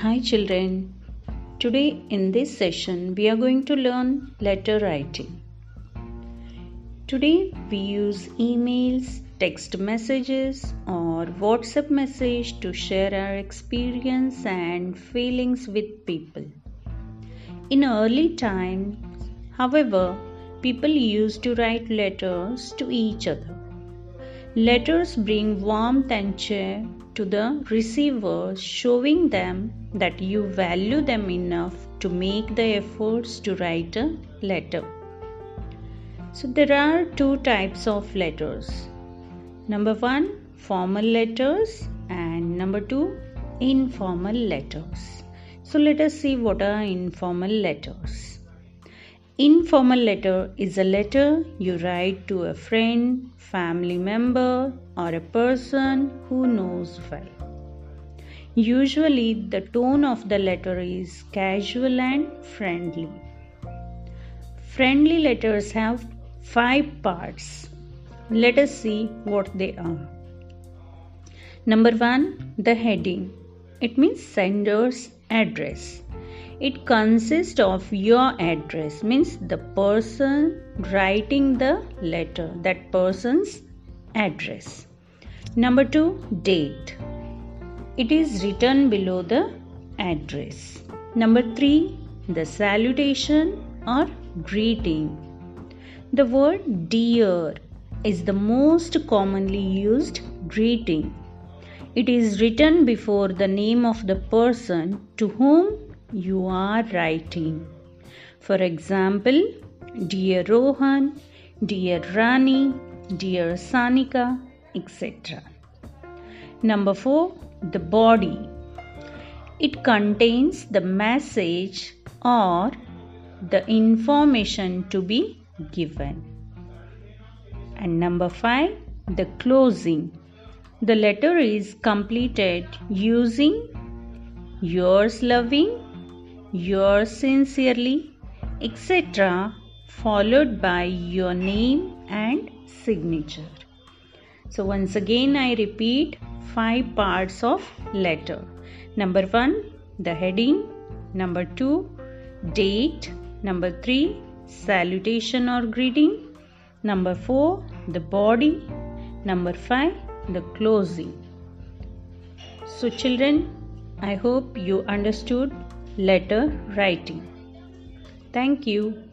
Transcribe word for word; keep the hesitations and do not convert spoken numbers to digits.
Hi children, today in this session we are going to learn letter writing. Today we use emails, text messages or WhatsApp message to share our experience and feelings with people. In early times, however, people used to write letters to each other. Letters bring warmth and cheer to the receiver, showing them that you value them enough to make the efforts to write a letter. So there are two types of letters. Number one, formal letters, and number two, informal letters. So let us see what are informal letters. Informal letter is a letter you write to a friend, family member, or a person who knows well. Usually the tone of the letter is casual and friendly. Friendly letters have five parts. Let us see what they are. Number one, the heading. It means sender's address. It consists of your address, means the person writing the letter, that person's address. Number two, date. It is written below the address. Number three, the salutation or greeting. The word dear is the most commonly used greeting. It is written before the name of the person to whom you are writing. For example, dear Rohan, dear Rani, dear Sanika, et cetera. Number four, the body. It contains the message or the information to be given. And number five, the closing. The letter is completed using yours loving, yours sincerely, et cetera, followed by your name and signature. So once again I repeat five parts of letter. Number one, the heading. Number two, date. Number three, salutation or greeting. Number four, the body. Number five, the closing. So children, I hope you understood letter writing. Thank you.